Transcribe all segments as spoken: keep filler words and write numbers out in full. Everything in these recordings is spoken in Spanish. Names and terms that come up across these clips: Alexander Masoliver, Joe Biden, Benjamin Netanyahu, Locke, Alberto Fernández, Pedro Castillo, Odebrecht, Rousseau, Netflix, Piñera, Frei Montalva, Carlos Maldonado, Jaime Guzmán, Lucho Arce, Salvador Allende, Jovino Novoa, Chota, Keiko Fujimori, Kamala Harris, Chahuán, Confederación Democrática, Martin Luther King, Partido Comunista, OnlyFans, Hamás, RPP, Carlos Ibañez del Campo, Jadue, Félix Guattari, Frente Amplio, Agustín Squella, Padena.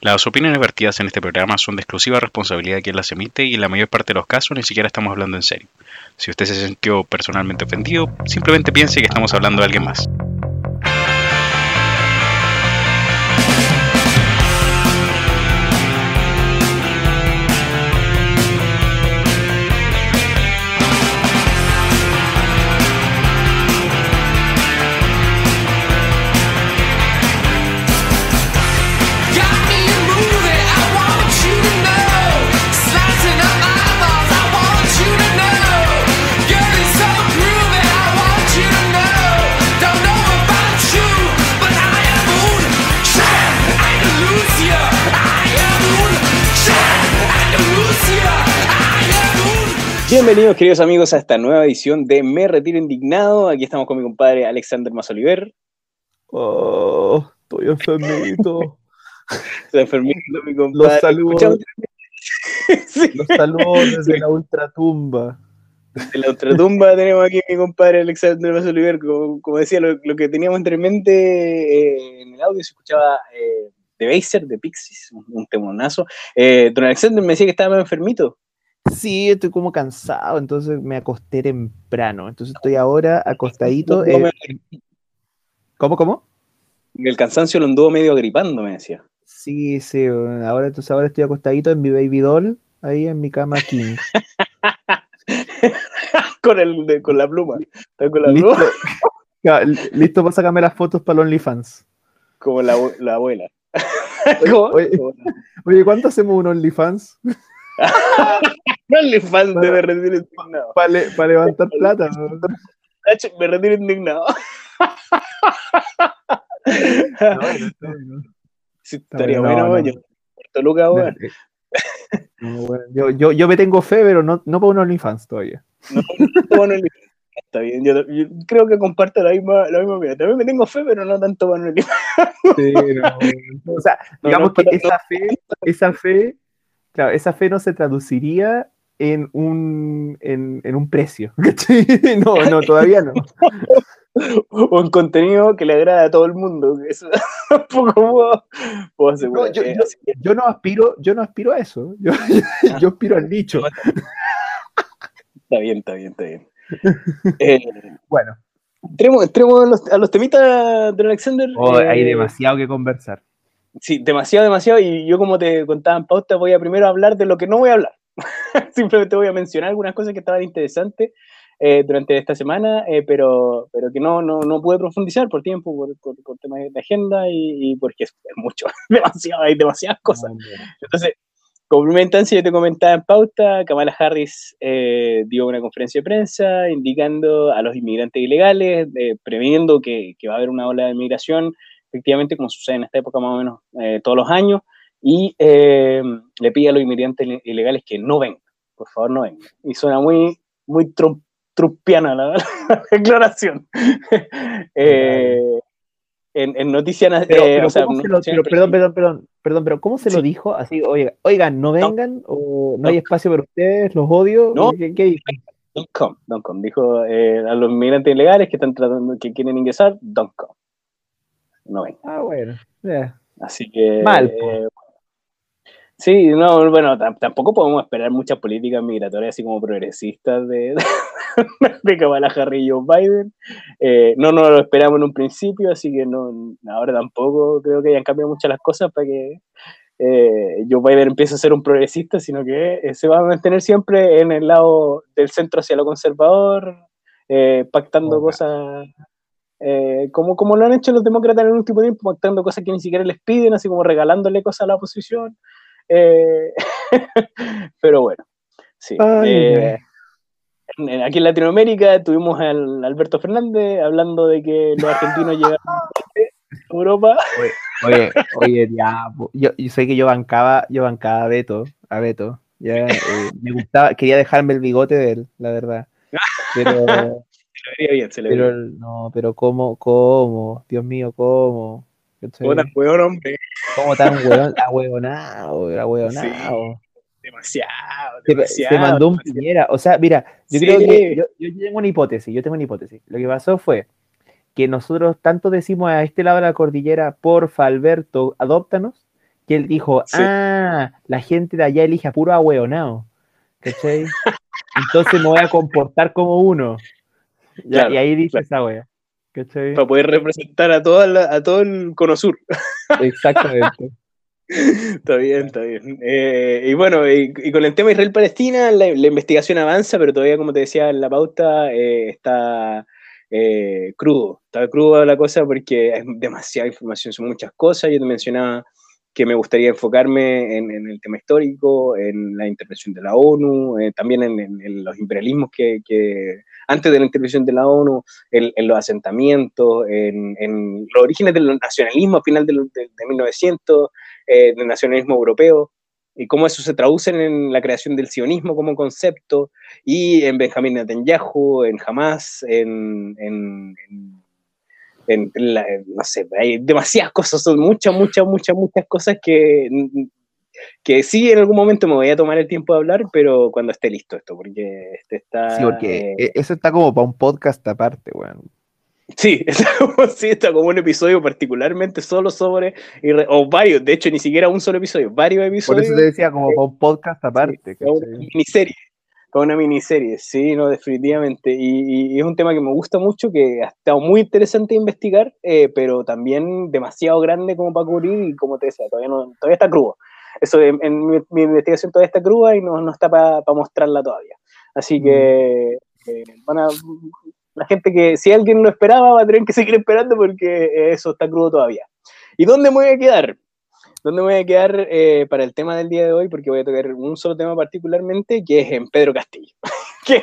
Las opiniones vertidas en este programa son de exclusiva responsabilidad de quien las emite y en la mayor parte de los casos ni siquiera estamos hablando en serio. Si usted se sintió personalmente ofendido, simplemente piense que estamos hablando de alguien más. Bienvenidos, queridos amigos, a esta nueva edición de Me Retiro Indignado. Aquí estamos con mi compadre Alexander Masoliver. Oh, estoy enfermito. Está enfermito, mi compadre. Los saludos. Sí. Los saludos desde sí. La ultratumba. Desde la ultratumba tenemos aquí a mi compadre Alexander Masoliver. Como, como decía, lo, lo que teníamos entre mente eh, en el audio se escuchaba... Eh, de Baser, de Pixies, un temonazo. Eh, don Alexander me decía que estaba más enfermito. Sí, estoy como cansado, entonces me acosté temprano. Entonces estoy ahora acostadito. Eh, ¿Cómo, cómo? El cansancio lo anduvo medio agripando, me decía. Sí, sí, ahora, entonces ahora estoy acostadito en mi baby doll, ahí en mi cama king. con, el, de, con la pluma. Con la ¿Listo? pluma. Listo para sacarme las fotos para los OnlyFans. Como la, la abuela. ¿Cómo? Oye, oye, ¿cuánto hacemos un OnlyFans? OnlyFans de Me Retiro Indignado. Para le, pa levantar plata. Me Retiro Indignado. No, no, sí, estaría bueno, no, bueno. Toluca, bueno. No, bueno. Yo, yo, yo me tengo fe, pero no, no para un OnlyFans todavía. No, no un OnlyFans. Está bien, yo, yo creo que comparto la misma, la misma mira. También me tengo fe, pero no tanto para OnlyFans. Sí, no, o sea, no, digamos no, que esa fe, esa fe, claro, esa fe no se traduciría en un, en, en un precio. No, no, todavía no. O en contenido que le agrada a todo el mundo. Eso tampoco puedo, puedo asegurar. No, yo, yo, yo, no aspiro, yo no aspiro a eso. Yo, yo, yo aspiro al nicho. Está bien, está bien, está bien. Eh, bueno, entremos, entremos a, los, a los temitas de Alexander. Oh, hay eh, demasiado que conversar. Sí, demasiado, demasiado. Y yo, como te contaba en pauta, voy a primero hablar de lo que no voy a hablar. Simplemente voy a mencionar algunas cosas que estaban interesantes eh, durante esta semana, eh, pero, pero que no, no, no pude profundizar por tiempo, por, por, por temas de agenda y, y porque es mucho, demasiado, hay demasiadas cosas. Entonces, como primera instancia, yo te comentaba en pauta, Kamala Harris eh, dio una conferencia de prensa indicando a los inmigrantes ilegales, eh, previendo que, que va a haber una ola de migración, efectivamente, como sucede en esta época más o menos eh, todos los años, y eh, le pide a los inmigrantes ilegales que no vengan, por favor no vengan. Y suena muy, muy trump, trumpiana la, la declaración. eh, en, en noticias... Pero, eh, pero, o sea, no lo, pero perdón, perdón, perdón, perdón, pero ¿cómo se sí. lo dijo? Así, oigan, oigan no vengan, no, o no, no hay espacio para ustedes, los odio, no, ¿qué, qué dijo? Don't come, don't come, dijo eh, a los inmigrantes ilegales que están tratando, que quieren ingresar, don't come. No ven. Ah, bueno. Yeah. Así que... Mal. Eh, sí, no, bueno, t- tampoco podemos esperar muchas políticas migratorias así como progresistas de, de Kamala Harris y Joe Biden. Eh, no, no lo esperamos en un principio, así que no, ahora tampoco creo que hayan cambiado muchas las cosas para que eh, Joe Biden empiece a ser un progresista, sino que eh, se va a mantener siempre en el lado del centro hacia lo conservador, eh, pactando bueno. cosas... Eh, como, como lo han hecho los demócratas en el último tiempo, pactando cosas que ni siquiera les piden, así como regalándole cosas a la oposición. Eh, pero bueno, sí. Eh, en, aquí en Latinoamérica tuvimos al Alberto Fernández hablando de que los argentinos llegaron a Europa. Oye, oye, ya, yo, yo sé que yo bancaba, yo bancaba a Beto, a Beto. Ya, eh, me gustaba, quería dejarme el bigote de él, la verdad. Pero... Se le vería bien, se le vería pero, bien. No, pero ¿cómo? ¿Cómo? Dios mío, ¿cómo? ¿Cómo tan hueón, hombre? ¿Cómo tan hueón? Ahueonado, ahueonado. Sí, demasiado, demasiado. Se mandó un Piñera. O sea, mira, yo sí. creo que... Yo, yo tengo una hipótesis, yo tengo una hipótesis. Lo que pasó fue que nosotros tanto decimos a este lado de la cordillera, porfa, Alberto, adóptanos, que él dijo, sí. ah, la gente de allá elige a puro ahueonado, ¿cachai? Entonces me voy a comportar como uno. Claro, y ahí dice claro. esa wea, ¿cachai? Para poder representar a, toda la, a todo el Cono Sur. Exactamente. Está bien, está bien. Eh, y bueno, y, y con el tema Israel-Palestina, la, la investigación avanza, pero todavía, como te decía en la pauta, eh, está eh, crudo. Está cruda la cosa porque hay demasiada información, son muchas cosas. Yo te mencionaba que me gustaría enfocarme en, en el tema histórico, en la intervención de la ONU, eh, también en, en, en los imperialismos que, que antes de la intervención de la ONU, en, en los asentamientos, en, en los orígenes del nacionalismo a final de, de, de mil novecientos, Eh, del nacionalismo europeo, y cómo eso se traduce en la creación del sionismo como concepto, y en Benjamin Netanyahu, en Hamás, en, en, en, en la, no sé, hay demasiadas cosas, son muchas, muchas, muchas, muchas cosas que, que sí en algún momento me voy a tomar el tiempo de hablar, pero cuando esté listo esto, porque este está... Sí, porque eh, eso está como para un podcast aparte, bueno. Sí está, como, sí, está como un episodio particularmente solo sobre, o varios, de hecho ni siquiera un solo episodio, varios episodios. Por eso te decía, como con podcast aparte. Sí, una miniserie, con una miniserie, sí, no, definitivamente. Y, y es un tema que me gusta mucho, que ha estado muy interesante investigar, eh, pero también demasiado grande como para cubrir, y como te decía, todavía, no, todavía está crudo. Eso, en, en mi, mi investigación todavía está cruda y no, no está para pa mostrarla todavía. Así que, eh, van a... la gente que, si alguien lo esperaba, va a tener que seguir esperando porque eso está crudo todavía. ¿Y dónde me voy a quedar? ¿Dónde me voy a quedar eh, para el tema del día de hoy? Porque voy a tocar un solo tema particularmente, que es en Pedro Castillo. que,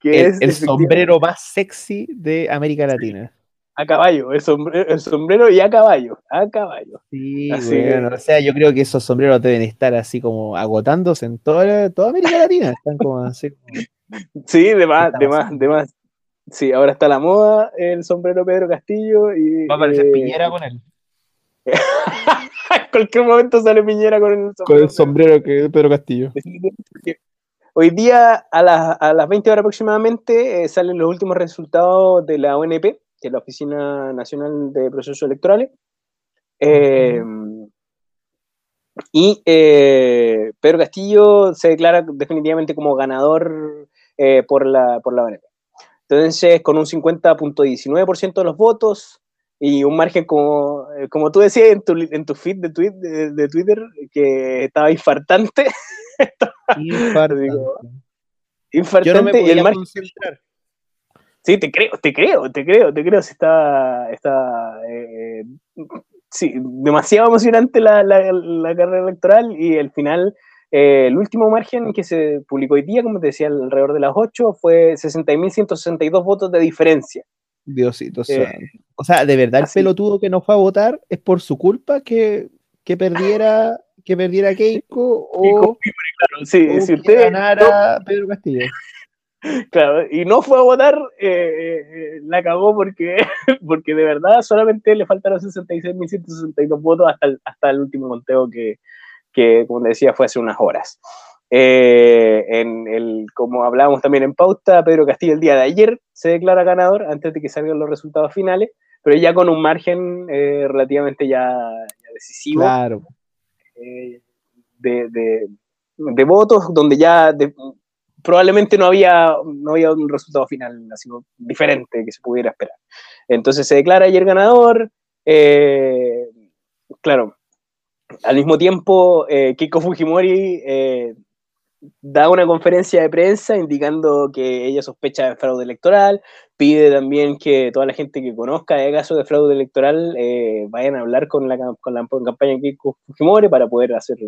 que el, es el sombrero más sexy de América Latina. A caballo, el sombrero, el sombrero y a caballo, a caballo. Sí, así, bueno, o sea, yo creo que esos sombreros deben estar así como agotándose en toda, toda América Latina. Están como así. Como... Sí, de más, de más, de más. Sí, ahora está la moda el sombrero Pedro Castillo y... Va a aparecer eh, Piñera con él. En cualquier momento sale Piñera con el sombrero. Con el sombrero que es Pedro Castillo. Hoy día a las, a las veinte horas aproximadamente eh, salen los últimos resultados de la O N P, que es la Oficina Nacional de Procesos Electorales. Eh, uh-huh. Y eh, Pedro Castillo se declara definitivamente como ganador eh, por la, por la O N P. Entonces, con un cincuenta punto diecinueve por ciento de los votos y un margen, como, como tú decías en tu, en tu feed de, tweet, de, de Twitter, que estaba infartante. Infartante. Digo, infartante. Yo no me podía y el margen... concentrar. Sí, te creo, te creo, te creo, te creo. Sí, está, está eh, sí, demasiado emocionante la, la, la carrera electoral y el final... Eh, el último margen que se publicó hoy día, como te decía, alrededor de las ocho, fue sesenta mil ciento sesenta y dos votos de diferencia. Diosito santo. Eh, o sea, de verdad así. El pelotudo que no fue a votar es por su culpa que, que perdiera que perdiera Keiko o, Keiko, claro, sí, o si que usted, ganara no, Pedro Castillo. Claro, y no fue a votar, eh, eh, la cagó porque, porque de verdad solamente le faltaron sesenta y seis mil ciento sesenta y dos votos hasta el, hasta el último conteo que... que, como decía, fue hace unas horas. Eh, en el, como hablábamos también en pauta, Pedro Castillo el día de ayer se declara ganador antes de que salgan los resultados finales, pero ya con un margen eh, relativamente ya, ya decisivo. Claro. Eh, de, de, de votos, donde ya de, probablemente no había, no había un resultado final así diferente que se pudiera esperar. Entonces se declara ayer ganador. Eh, claro. Al mismo tiempo, eh, Keiko Fujimori eh, da una conferencia de prensa indicando que ella sospecha de fraude electoral, pide también que toda la gente que conozca de casos de fraude electoral eh, vayan a hablar con la, con la campaña de Keiko Fujimori para poder hacer...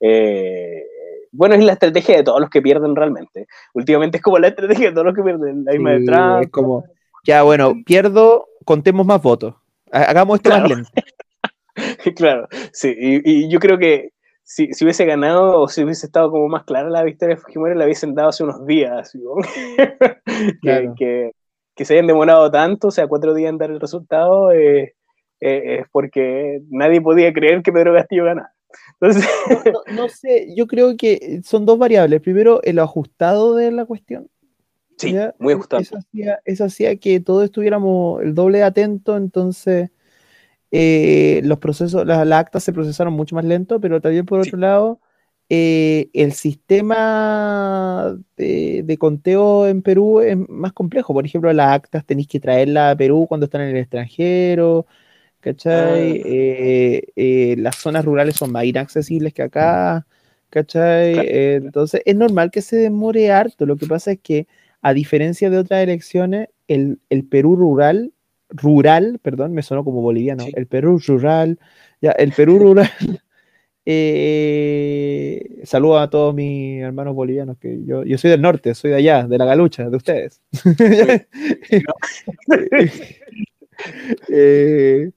Eh, bueno, es la estrategia de todos los que pierden realmente. Últimamente es como la estrategia de todos los que pierden, la misma sí, de Trump. Es como, ya bueno, pierdo, contemos más votos. Hagamos esto claro. más lento. Claro, sí, y, y yo creo que si, si hubiese ganado o si hubiese estado como más clara la victoria de Fujimori, la hubiesen dado hace unos días, ¿sí? Claro. que, que, que se hayan demorado tanto, o sea, cuatro días en dar el resultado, eh, eh, es porque nadie podía creer que Pedro Castillo ganara. Entonces... No, no, no sé, yo creo que son dos variables. Primero, el ajustado de la cuestión. Sí, ¿ya? Muy ajustado. Eso hacía, eso hacía que todos estuviéramos el doble de atento, entonces... eh, los procesos, las, las actas se procesaron mucho más lento, pero también por otro sí. lado, eh, el sistema de, de conteo en Perú es más complejo. Por ejemplo, las actas tenéis que traerlas a Perú cuando están en el extranjero, ¿cachai? Eh, eh, las zonas rurales son más inaccesibles que acá, ¿cachai? Eh, entonces es normal que se demore harto. Lo que pasa es que, a diferencia de otras elecciones, el, el Perú rural, rural, perdón, me sonó como boliviano, sí. el Perú rural, ya, el Perú rural, eh, saludo a todos mis hermanos bolivianos, que yo, yo soy del norte, soy de allá, de la galucha, de ustedes. eh,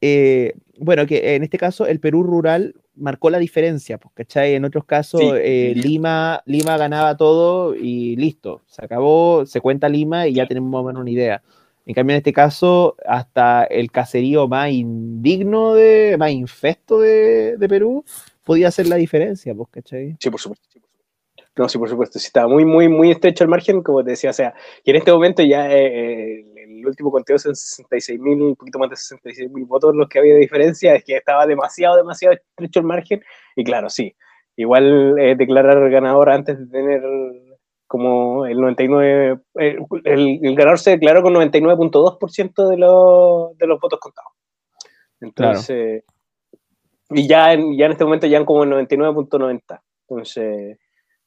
eh, bueno, que en este caso el Perú rural marcó la diferencia, pues, ¿cachai? En otros casos sí. eh, Lima, Lima ganaba todo y listo, se acabó, se cuenta Lima y ya tenemos más o menos una idea. En cambio, en este caso, hasta el caserío más indigno, de, más infesto de, de Perú, podía hacer la diferencia, pues, ¿cachai? Sí, por supuesto. Sí, por supuesto. No, sí, por supuesto. Sí, estaba muy, muy, muy estrecho el margen, como te decía, o sea, y en este momento ya eh, eh, el último conteo son sesenta y seis mil, un poquito más de sesenta y seis mil votos los que había de diferencia, es que estaba demasiado, demasiado estrecho el margen, y claro, sí, igual eh, declarar ganador antes de tener como el noventa y nueve, eh, el, el ganador se declaró con noventa y nueve punto dos por ciento de los, de los votos contados. Entonces, claro. Y ya en, ya en este momento ya han como el noventa y nueve punto noventa, entonces...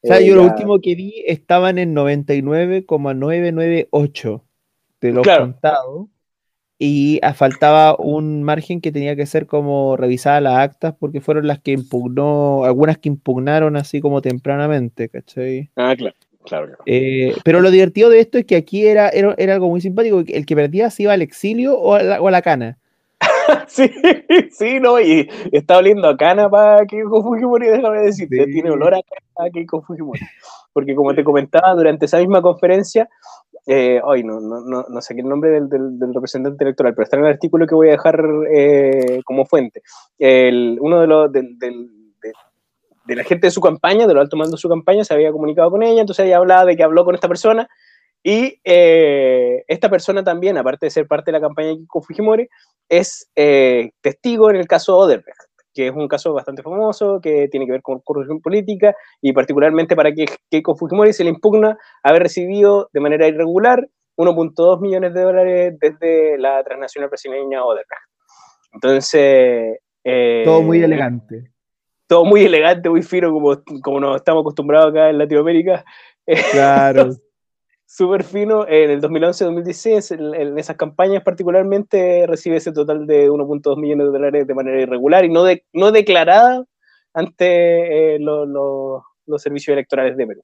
O sea, yo lo último que vi estaban en noventa y nueve coma novecientos noventa y ocho de los claro. contados, y faltaba un margen que tenía que ser como revisada las actas, porque fueron las que impugnó, algunas que impugnaron así como tempranamente, ¿cachai? Ah, claro, claro. claro. Eh, pero lo divertido de esto es que aquí era, era, era algo muy simpático, el que perdía se iba al exilio o a la, o a la cana. Sí, sí, no, y está oliendo a cana para Keiko Fujimori, déjame decirte, sí. tiene olor a cana a Keiko Fujimori, porque como te comentaba, durante esa misma conferencia, eh, hoy no, no, no, no saqué el nombre del, del, del representante electoral, pero está en el artículo que voy a dejar eh, como fuente, el, uno de los, del, del, de, de la gente de su campaña, de los altos mandos de su campaña, se había comunicado con ella, entonces ella hablaba de que habló con esta persona, y eh, esta persona también, aparte de ser parte de la campaña de Keiko Fujimori, es eh, testigo en el caso Odebrecht, que es un caso bastante famoso, que tiene que ver con corrupción política, y particularmente para que Keiko Fujimori se le impugna haber recibido de manera irregular uno punto dos millones de dólares desde la transnacional brasileña Odebrecht. Entonces... Eh, todo muy elegante. Todo muy elegante, muy fino, como, como nos estamos acostumbrados acá en Latinoamérica. Claro. Súper fino, en el dos mil once dos mil dieciséis, en esas campañas particularmente, recibe ese total de uno punto dos millones de dólares de manera irregular y no, de, no declarada ante eh, lo, lo, los servicios electorales de Perú.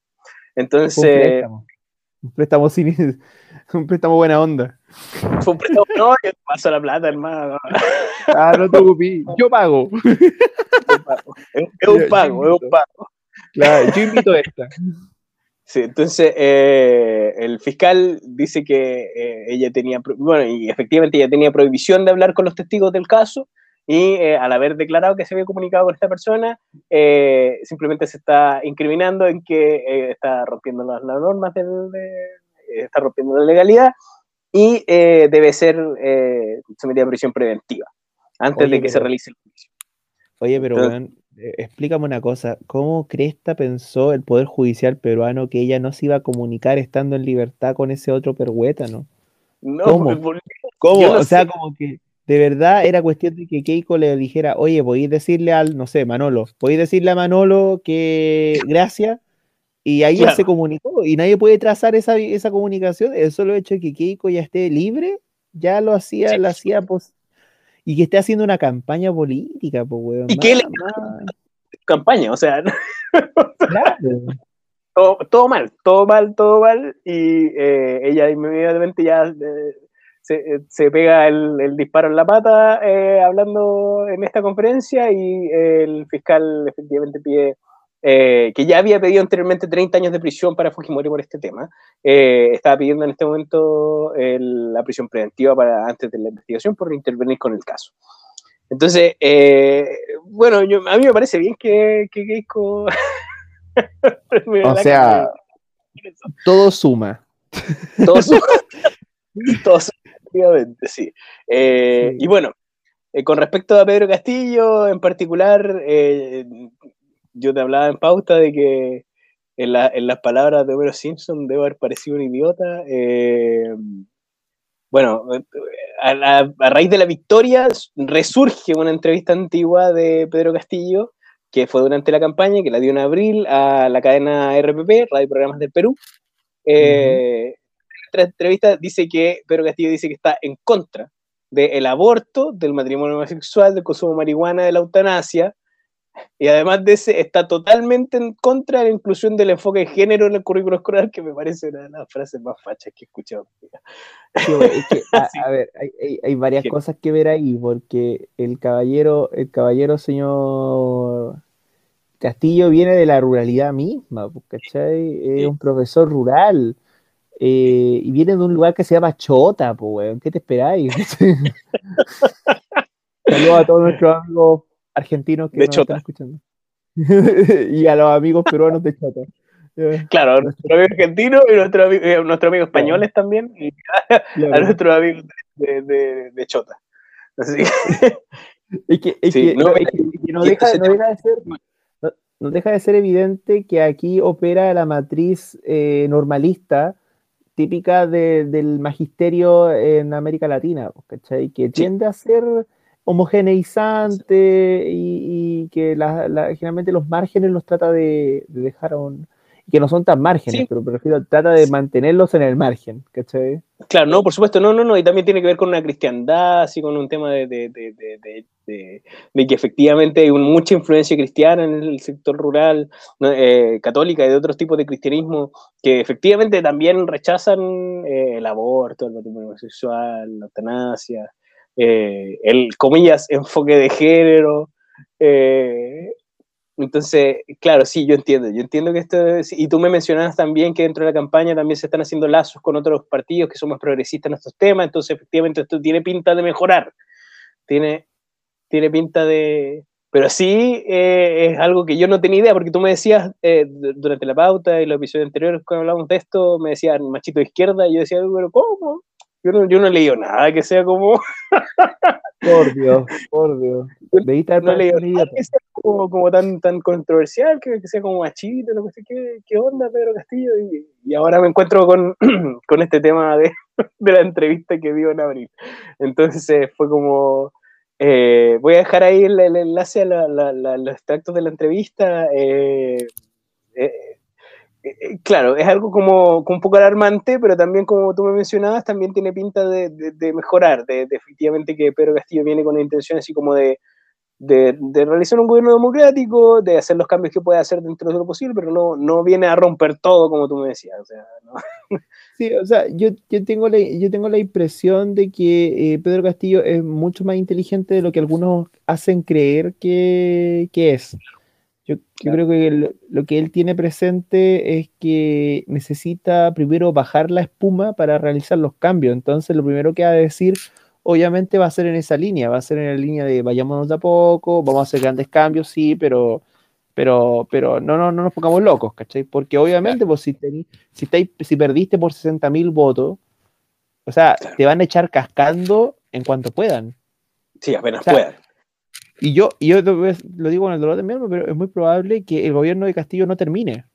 Entonces... Un préstamo. Un préstamo, sin, un préstamo buena onda. Fue un préstamo, no, yo te paso la plata, hermano. Ah, no te ocupes. Yo pago. Yo pago. Es, es un pago, es un pago. Claro, yo invito a esta. Sí, entonces eh, el fiscal dice que eh, ella tenía, bueno, y efectivamente ella tenía prohibición de hablar con los testigos del caso, y eh, al haber declarado que se había comunicado con esta persona, eh, simplemente se está incriminando en que eh, está rompiendo las, las normas, del, de, está rompiendo la legalidad, y eh, debe ser eh, sometida a prisión preventiva, antes oye, de que pero, se realice el juicio. Oye, pero entonces, bueno, explícame una cosa, ¿cómo cresta pensó el Poder Judicial peruano que ella no se iba a comunicar estando en libertad con ese otro perhuétano? No, ¿Cómo? ¿Cómo? O sea, sé. como que de verdad era cuestión de que Keiko le dijera, oye, podéis decirle al, no sé, Manolo, podéis decirle a Manolo que gracias, y ahí claro. ya se comunicó, y nadie puede trazar esa, esa comunicación. El solo hecho de que Keiko ya esté libre, ya lo hacía, sí. lo hacía pues, y que esté haciendo una campaña política, pues, weón. ¿Y qué le campaña? O sea, claro. todo, todo mal, todo mal, todo mal. Y eh, ella inmediatamente ya eh, se, se pega el, el disparo en la pata eh, hablando en esta conferencia, y el fiscal efectivamente pide, eh, que ya había pedido anteriormente treinta años de prisión para Fujimori por este tema, eh, estaba pidiendo en este momento el, la prisión preventiva para antes de la investigación por intervenir con el caso. Entonces, eh, bueno, yo, a mí me parece bien que Keiko... Que o sea, que... todo suma. Todo suma, todo suma, obviamente, sí. Eh, sí. Y bueno, Eh, con respecto a Pedro Castillo, en particular, eh, yo te hablaba en pauta de que en, la, en las palabras de Homero Simpson debo haber parecido un idiota. Eh, bueno, a, la, a raíz de la victoria resurge una entrevista antigua de Pedro Castillo, que fue durante la campaña, que la dio en abril a la cadena R P P, Radio Programas del Perú. Eh, uh-huh. En la entrevista dice que Pedro Castillo dice que está en contra del aborto, del matrimonio homosexual, del consumo de marihuana, de la eutanasia, y además de ese está totalmente en contra de la inclusión del enfoque de género en el currículo escolar, que me parece una de las frases más fachas que he escuchado. Sí, bueno, es que, a, sí. a ver, hay, hay, hay varias sí. cosas que ver ahí, porque el caballero, el caballero señor Castillo viene de la ruralidad misma, ¿cachai? Sí. Es un profesor rural. Eh, y viene de un lugar que se llama Chota, pues, weón. ¿Qué te esperáis? Saludos a todos nuestros amigos argentinos que de nos Chota. Están escuchando. Y a los amigos peruanos de Chota. Claro, a nuestros amigos argentinos y a nuestros amigos eh, nuestro amigo españoles sí. también. Y a, claro. a nuestros amigos de, de, de Chota. Así que. Es que no deja de ser. No, no deja de ser evidente que aquí opera la matriz eh, normalista. Típica de, del magisterio en América Latina, ¿cachai? Que tiende sí. a ser homogeneizante sí. y, y que la, la, generalmente los márgenes los trata de, de dejar a un... que no son tan márgenes, sí. pero prefiero, trata de sí. mantenerlos en el margen, ¿cachai? Claro, no, por supuesto, no, no, no, y también tiene que ver con una cristiandad, así con un tema de, de, de, de, de, de, de que efectivamente hay un, mucha influencia cristiana en el sector rural, eh, católica y de otros tipos de cristianismo, que efectivamente también rechazan eh, el aborto, el matrimonio homosexual, la eutanasia, eh, el, comillas, enfoque de género, eh... Entonces, claro, sí, yo entiendo, yo entiendo que esto es, y tú me mencionabas también que dentro de la campaña también se están haciendo lazos con otros partidos que son más progresistas en estos temas, entonces efectivamente esto tiene pinta de mejorar, tiene, tiene pinta de... Pero sí eh, es algo que yo no tenía idea, porque tú me decías eh, durante la pauta y los episodios anteriores cuando hablábamos de esto, me decían machito de izquierda, y yo decía, pero ¿cómo? Yo no, yo no he leído nada que sea como... Por Dios, por Dios. No he leído nada que sea como, como tan, tan controversial, que, que sea como machito, no sé qué, qué onda Pedro Castillo. Y, y ahora me encuentro con, con este tema de, de la entrevista que dio en abril. Entonces fue como... Eh, voy a dejar ahí el, el enlace a la, la, la, los extractos de la entrevista. Eh, eh, Claro, es algo como, como un poco alarmante, pero también como tú me mencionabas, también tiene pinta de, de, de mejorar, de, de efectivamente que Pedro Castillo viene con la intención así como de, de, de realizar un gobierno democrático, de hacer los cambios que puede hacer dentro de lo posible, pero no, no viene a romper todo como tú me decías. O sea, ¿no? Sí, o sea, yo, yo, tengo la, yo tengo la impresión de que eh, Pedro Castillo es mucho más inteligente de lo que algunos hacen creer que, que es. Yo, yo creo que el, lo que él tiene presente es que necesita primero bajar la espuma para realizar los cambios, entonces lo primero que va a decir obviamente va a ser en esa línea, va a ser en la línea de vayámonos de a poco, vamos a hacer grandes cambios, sí, pero pero pero no, no, no nos pongamos locos, ¿cachai? Porque obviamente pues, si, tení, si, estáis, si perdiste por sesenta mil votos, o sea, te van a echar cascando en cuanto puedan. Sí, apenas o sea, puedan. Y yo, y yo lo digo con el dolor de mi alma, pero es muy probable que el gobierno de Castillo no termine.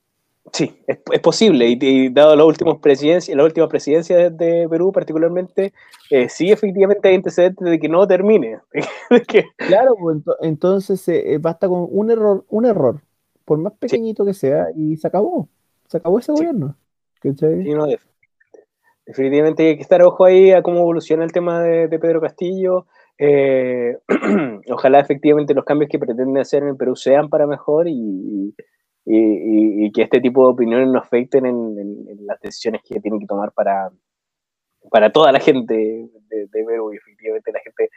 Sí, es, es posible. Y, y dado las últimas presidencias, las últimas presidencias de Perú particularmente, eh, sí efectivamente hay antecedentes de que no termine. que... Claro, pues, ent- entonces eh, basta con un error, un error, por más pequeñito sí. que sea, y se acabó. Se acabó ese sí. gobierno. Sí, no, definitivamente. definitivamente hay que estar ojo ahí a cómo evoluciona el tema de, de Pedro Castillo. Eh, ojalá efectivamente los cambios que pretenden hacer en el Perú sean para mejor y, y, y, y que este tipo de opiniones no afecten en, en, en las decisiones que tienen que tomar para, para toda la gente de, de Perú y efectivamente la gente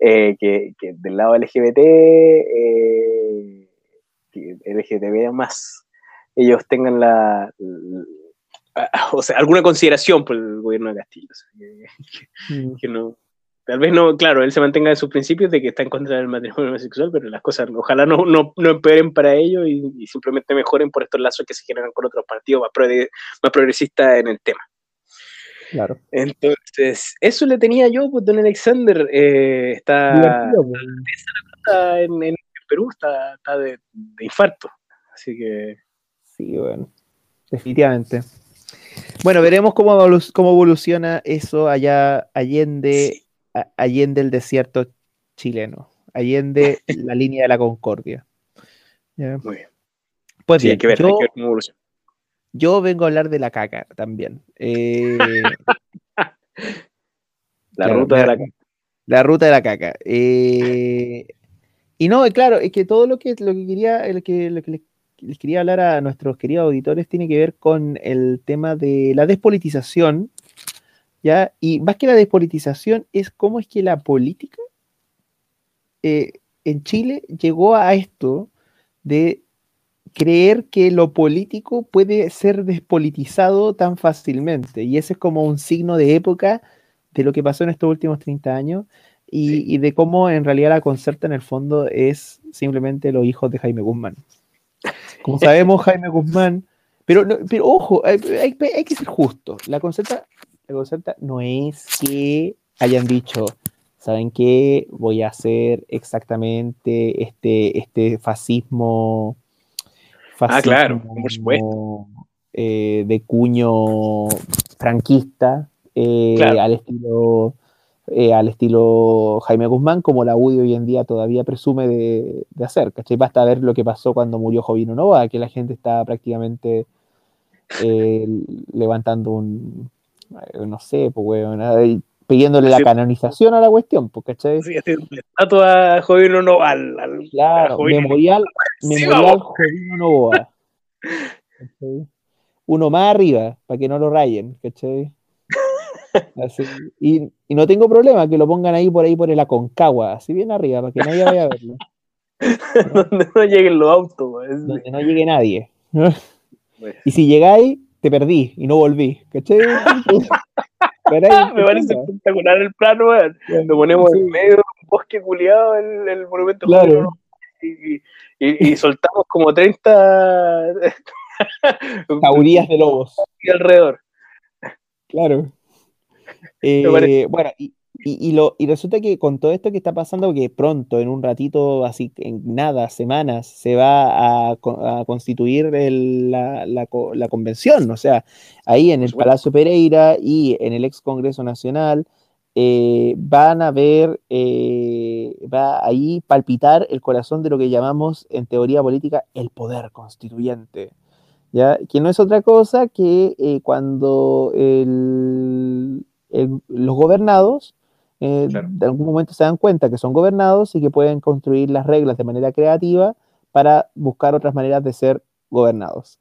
eh, que, que del lado L G B T eh, L G B T más ellos tengan la, la o sea, alguna consideración por el gobierno de Castillo, o sea, que, que, que no tal vez no, claro, él se mantenga en sus principios de que está en contra del matrimonio homosexual, pero las cosas ojalá no, no, no empeoren para ello y, y simplemente mejoren por estos lazos que se generan con otros partidos más, pro, más progresistas en el tema. Claro. Entonces, eso le tenía yo, pues, don Alexander. Eh, está está en, en Perú, está, está de, de infarto. Así que... Sí, bueno, definitivamente. Bueno, veremos cómo, evolu- cómo evoluciona eso allá, Allende, sí. a- Allende el desierto chileno. Allende la línea de la Concordia. ¿Ya? Muy bien. Pues sí, bien, hay que ver, yo, hay que ver cómo evoluciona. Yo vengo a hablar de la caca también. Eh, la, claro, ruta de la, la, la ruta de la caca. Eh, y no, claro, es que todo lo que, lo que quería, lo que, lo que les, les quería hablar a nuestros queridos auditores tiene que ver con el tema de la despolitización, ¿ya? Y más que la despolitización es cómo es que la política eh, en Chile llegó a esto de creer que lo político puede ser despolitizado tan fácilmente, y ese es como un signo de época de lo que pasó en estos últimos treinta años y, sí. y de cómo en realidad la Concerta en el fondo es simplemente los hijos de Jaime Guzmán. Como sabemos, Jaime Guzmán, pero, pero ojo, hay, hay, hay que ser justo, la Concerta, la Concerta no es que hayan dicho, ¿saben qué? Voy a hacer exactamente este, este fascismo Fascismo, ah, claro, por supuesto. Eh, de cuño franquista, eh, claro. al estilo eh, al estilo Jaime Guzmán, como la U D I hoy en día todavía presume de, de hacer, ¿cachai? Basta ver lo que pasó cuando murió Jovino Novoa, que la gente estaba prácticamente eh, levantando un, no sé, pues, weón, pidiéndole la canonización a la cuestión, ¿cachai? Sí, sí, estatua a Jovino Novoa, al, al, claro, Jovino. memorial Memorial Jovino Novoa. ¿Cachai? Uno más arriba, para que no lo rayen, ¿cachai? Así, y, y no tengo problema que lo pongan ahí por ahí por el Aconcagua, así bien arriba, para que nadie vaya a verlo. Donde no lleguen los autos. ¿Ves? Donde no llegue nadie. ¿No? Bueno. Y si llegáis, te perdí y no volví, ¿cachai? Caray, me parece espectacular el plano, weón. Lo ponemos sí. en medio de un bosque culiado, el, el monumento. Claro. Y, y, y soltamos como treinta jaurías de lobos y alrededor. Claro. Eh, bueno, y, y, y, lo, y resulta que con todo esto que está pasando, que pronto, en un ratito, así en nada, semanas, se va a, a constituir el, la, la, la convención, o sea, ahí en el Palacio Pereira y en el ex Congreso Nacional. Eh, van a ver, eh, va ahí palpitar el corazón de lo que llamamos en teoría política el poder constituyente, ¿ya? Que no es otra cosa que eh, cuando el, el, los gobernados eh, claro. de algún momento se dan cuenta que son gobernados y que pueden construir las reglas de manera creativa para buscar otras maneras de ser gobernados.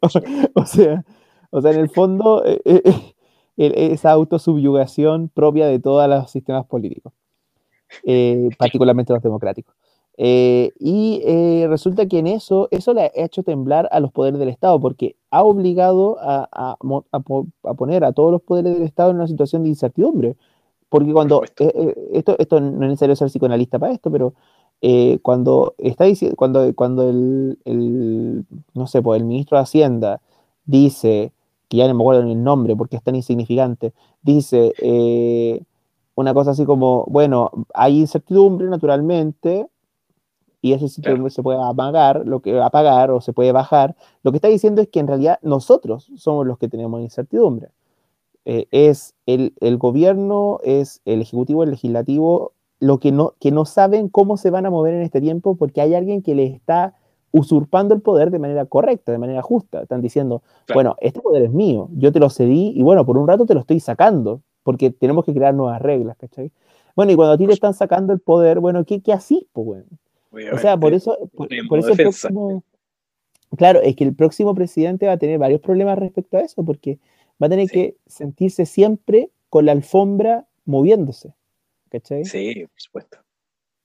o, o sea, o sea, en el fondo... Eh, eh, esa autosubjugación propia de todos los sistemas políticos, eh, particularmente los democráticos. Eh, y eh, resulta que en eso, eso le ha hecho temblar a los poderes del Estado, porque ha obligado a, a, a, a poner a todos los poderes del Estado en una situación de incertidumbre. Porque cuando, eh, esto, esto no es necesario ser psicoanalista para esto, pero eh, cuando, está diciendo, cuando, cuando el, el, no sé, pues, el ministro de Hacienda dice... que ya no me acuerdo ni el nombre porque es tan insignificante, dice eh, una cosa así como, bueno, hay incertidumbre naturalmente, y esa incertidumbre claro. se puede apagar, lo que, apagar o se puede bajar. Lo que está diciendo es que en realidad nosotros somos los que tenemos incertidumbre. Eh, es el, el gobierno, es el ejecutivo, el legislativo, lo que no, que no saben cómo se van a mover en este tiempo porque hay alguien que les está... usurpando el poder de manera correcta, de manera justa. Están diciendo, claro. bueno, este poder es mío, yo te lo cedí y bueno, por un rato te lo estoy sacando, porque tenemos que crear nuevas reglas, ¿cachai? Bueno, y cuando a ti te están sacando el poder, bueno, ¿qué, qué hacís, po, bueno? O sea, por eso, por, por eso el próximo... Claro, es que el próximo presidente va a tener varios problemas respecto a eso, porque va a tener sí. que sentirse siempre con la alfombra moviéndose, ¿cachai? Sí, por supuesto.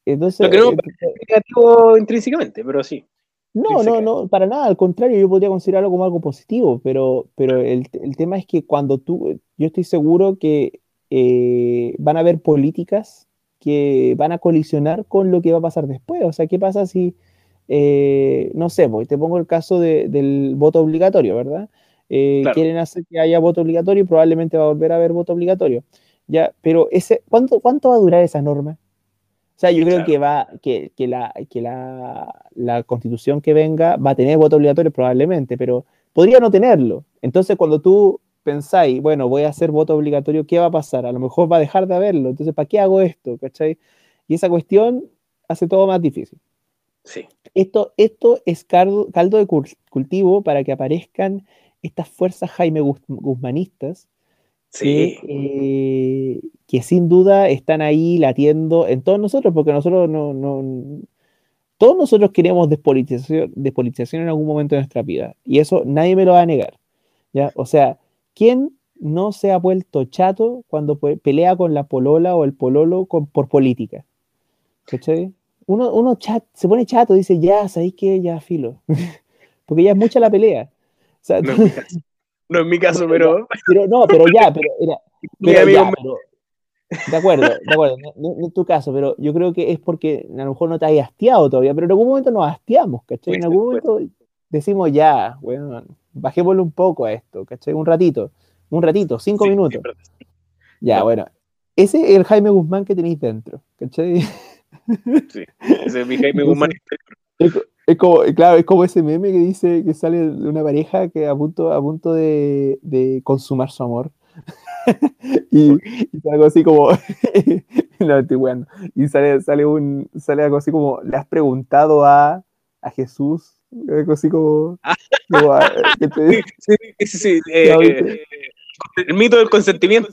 Entonces, lo que no entonces, es negativo intrínsecamente, pero sí. No, no, no, para nada, al contrario, yo podría considerarlo como algo positivo, pero, pero el, el tema es que cuando tú, yo estoy seguro que eh, van a haber políticas que van a colisionar con lo que va a pasar después, o sea, ¿qué pasa si, eh, no sé, voy, te pongo el caso de, del voto obligatorio, ¿verdad? eh, claro. quieren hacer que haya voto obligatorio y probablemente va a volver a haber voto obligatorio. Ya, pero ese, ¿cuánto, cuánto va a durar esa norma? O sea, yo creo claro. que, va, que, que, la, que la, la constitución que venga va a tener voto obligatorio probablemente, pero podría no tenerlo. Entonces, cuando tú pensáis, bueno, voy a hacer voto obligatorio, ¿qué va a pasar? A lo mejor va a dejar de haberlo. Entonces, ¿para qué hago esto? ¿Cachai? Y esa cuestión hace todo más difícil. Sí. Esto, esto es caldo, caldo de cultivo para que aparezcan estas fuerzas Jaime Guzmanistas sí. que, eh, que sin duda están ahí latiendo en todos nosotros, porque nosotros no, no todos nosotros queremos despolitización, despolitización en algún momento de nuestra vida, y eso nadie me lo va a negar, ¿ya? O sea, ¿quién no se ha vuelto chato cuando pelea con la polola o el pololo con, por política? ¿Cachai? Uno, uno chat, se pone chato, dice, ya, ¿sabéis qué? Ya, filo. Porque ya es mucha la pelea. O sea, no, es caso, no es mi caso, pero... pero no, pero ya, pero... Era, pero, ya, pero de acuerdo, de acuerdo. No, no es tu caso, pero yo creo que es porque a lo mejor no te hayas hastiado todavía, pero en algún momento nos hastiamos, ¿cachai? En algún momento decimos, ya, bueno, bajémosle un poco a esto, ¿cachai? Un ratito, un ratito, cinco sí, minutos. Sí, ya, no. bueno. Ese es el Jaime Guzmán que tenéis dentro, ¿cachai? Sí, ese es mi Jaime Guzmán. Es, es como, claro, es como ese meme que dice que sale de una pareja que a punto, a punto de, de consumar su amor. y, y sale algo así como no, estoy bueno. Y sale, sale un sale algo así como, le has preguntado a, a Jesús, algo así como, como a, te... sí, sí, sí, eh, ¿no, eh, el mito del consentimiento.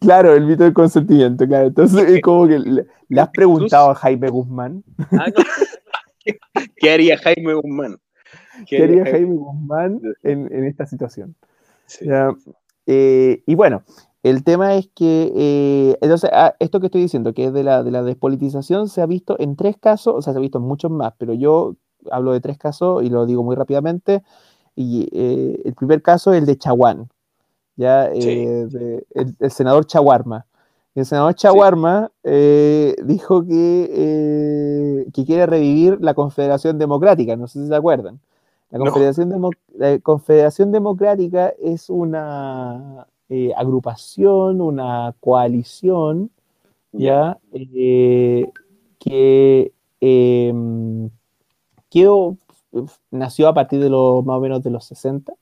Claro, el mito del consentimiento, claro. Entonces es como que le, le has preguntado a Jaime Guzmán. Ah, no. ¿Qué haría Jaime Guzmán? ¿Qué, ¿Qué haría Jaime, Jaime Guzmán en, en esta situación? Sí. Ya, eh, y bueno, el tema es que, eh, entonces, ah, esto que estoy diciendo, que es de la, de la despolitización, se ha visto en tres casos, o sea, se ha visto en muchos más, pero yo hablo de tres casos y lo digo muy rápidamente. Y eh, el primer caso es el de Chahuán. Ya, sí. eh, de, el, el senador Chaguarma. El senador Chaguarma sí. eh, dijo que, eh, que quiere revivir la Confederación Democrática, no sé si se acuerdan. La Confederación, no. Demo, la Confederación Democrática es una eh, agrupación, una coalición, ¿ya? Eh, que, eh, que oh, nació a partir de los más o menos de los sesenta.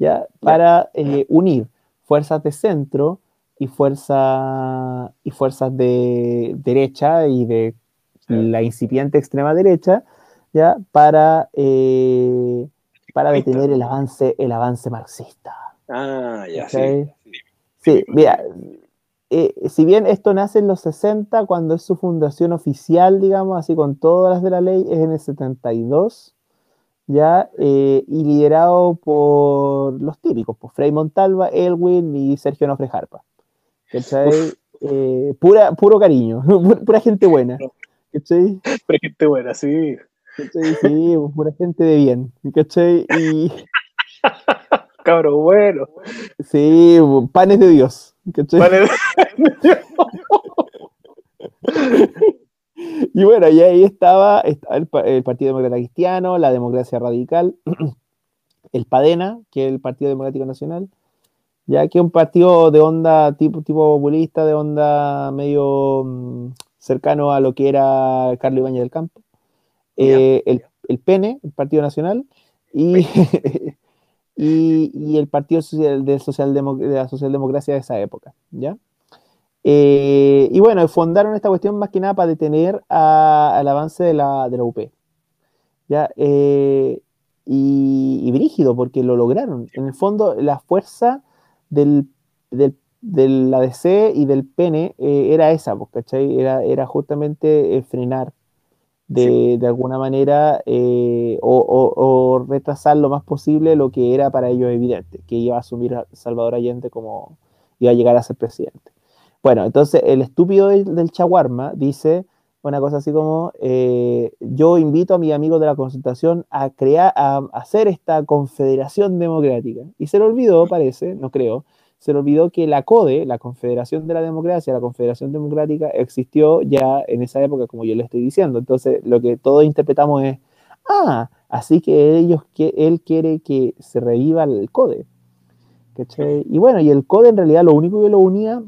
¿Ya? Para eh, unir fuerzas de centro y, fuerza, y fuerzas de derecha y de sí. la incipiente extrema derecha, ¿ya? Para, eh, para detener el avance, el avance marxista. Ah, ya, ¿okay? sí. Sí, mira, eh, si bien esto nace en los sesenta, cuando es su fundación oficial, digamos, así con todas las de la ley, es en el setenta y dos, ya, eh, y liderado por los típicos, por Frei Montalva, Elwin y Sergio Nofre Harpa, ¿cachai? Eh, pura, puro cariño, pura gente buena, ¿cachai? Pura gente buena, sí. ¿Cachai? Sí, pura gente de bien, ¿cachai? Y... Cabros buenos. Sí, panes de Dios, ¿cachai? Panes de Dios. Y bueno, y ahí estaba, estaba el, el Partido Democrático Cristiano, la Democracia Radical, el Padena, que es el Partido Democrático Nacional, ya que es un partido de onda tipo, tipo populista, de onda medio mmm, cercano a lo que era Carlos Ibañez del Campo, eh, el, el P N, el Partido Nacional, y, y, y el Partido Social, de, Socialdemo- de la Socialdemocracia de esa época, ¿ya? Eh, y bueno, fundaron esta cuestión más que nada para detener a, al avance de la, de la U P. ¿Ya? Eh, y, y brígido, porque lo lograron. En el fondo, la fuerza del, del, del A D C y del P N eh, era esa, ¿cachai? Era, era justamente eh, frenar de, sí. de alguna manera eh, o, o, o retrasar lo más posible lo que era para ellos evidente, que iba a asumir a Salvador Allende como iba a llegar a ser presidente. Bueno, entonces el estúpido del, del Chaguarma dice una cosa así como eh, yo invito a mis amigos de la consultación a crear, a, a hacer esta confederación democrática. Y se le olvidó, parece, no creo, se le olvidó que la CODE, la Confederación de la Democracia, la Confederación Democrática, existió ya en esa época, como yo le estoy diciendo. Entonces lo que todos interpretamos es, ah, Así que ellos, que él quiere que se reviva el CODE. ¿Cachai? Y bueno, y el CODE en realidad lo único que lo unía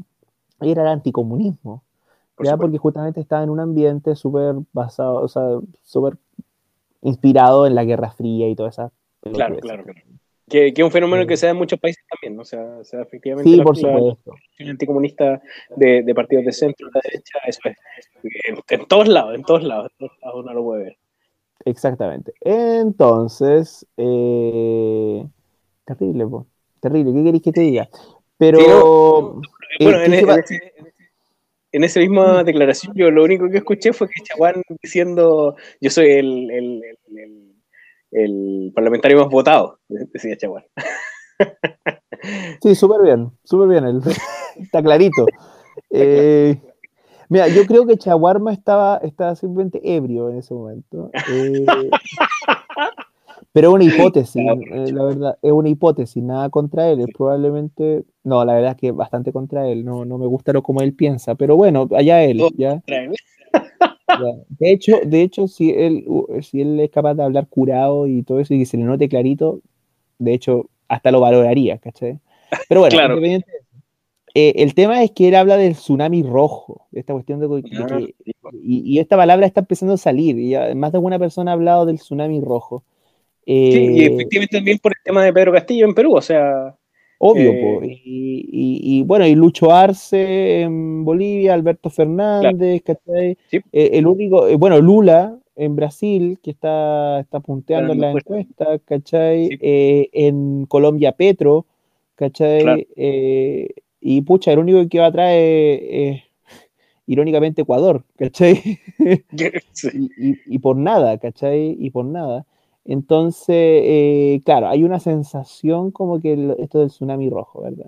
era el anticomunismo. Ya, porque justamente estaba en un ambiente súper basado, o sea, súper inspirado en la Guerra Fría y todas esas. Claro, claro, claro. Que, que es un fenómeno sí. que se da en muchos países también, ¿no? O sea, o sea efectivamente sí, la, por supuesto. La acción anticomunista de, de partidos de centro, de derecha, eso es. En, en todos lados, en todos lados, en todos lados uno lo puede ver. Exactamente. Entonces, eh, terrible, po. terrible, ¿qué queréis que te diga? Pero... Sí, no, eh, bueno, en, en, ese, en esa misma declaración yo lo único que escuché fue que Chahuán diciendo, yo soy el... el, el, el el parlamentario más votado, decía Chahuán. Sí, súper bien, súper bien, él. Está clarito. Eh, mira, yo creo que Chaguarma estaba, estaba simplemente ebrio en ese momento. Eh, pero es una hipótesis, eh, la verdad, es una hipótesis, nada contra él, probablemente, no, la verdad es que bastante contra él, no, no me gusta lo como él piensa, pero bueno, allá él, ya. De hecho, de hecho si, él, si él es capaz de hablar curado y todo eso y que se le note clarito, de hecho, hasta lo valoraría, ¿cachai? Pero bueno, claro. Independiente, eh, el tema es que él habla del tsunami rojo, de esta cuestión de, de que, y, y esta palabra está empezando a salir, y más de alguna persona ha hablado del tsunami rojo. Eh, sí, y efectivamente también por el tema de Pedro Castillo en Perú, o sea... Obvio, eh, po. Y, y, y bueno, y Lucho Arce en Bolivia, Alberto Fernández, claro. ¿Cachai? Sí. Eh, el único, eh, bueno, Lula en Brasil, que está, está punteando claro, en la encuesta, ¿cachai? Sí. Eh, en Colombia, Petro, ¿cachai? Claro. Eh, y pucha, el único que va atrás es, eh, irónicamente, Ecuador, ¿cachai? Sí. y, y, y por nada, ¿cachai? Y por nada. Entonces, eh, claro, hay una sensación como que el, esto del tsunami rojo, ¿verdad?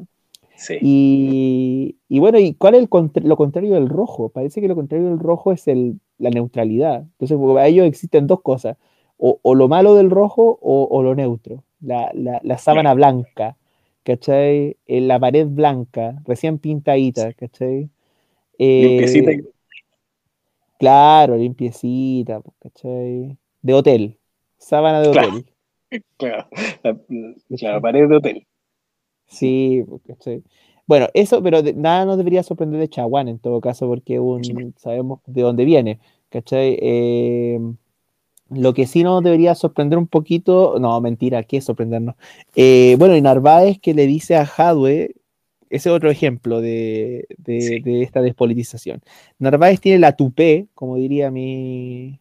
Sí. Y, y bueno, ¿y cuál es el contra- lo contrario del rojo? Parece que lo contrario del rojo es el, la neutralidad. Entonces, para ellos existen dos cosas, o, o lo malo del rojo o, o lo neutro. La, la, la sábana blanca, ¿cachai? La pared blanca, recién pintadita, ¿cachai? Eh, limpiecita. Claro, limpiecita, ¿cachai? De hotel. Sábana de hotel. Claro, claro. La, la pared de hotel. Sí, porque estoy... Bueno, eso, pero de, nada nos debería sorprender de Chahuán en todo caso, porque un, sabemos de dónde viene, ¿cachai? Eh, lo que sí nos debería sorprender un poquito, no, mentira, ¿qué sorprendernos? Eh, bueno, y Narváez que le dice a Jadue, ese es otro ejemplo de, de, sí. de esta despolitización. Narváez tiene la tupé, como diría mi...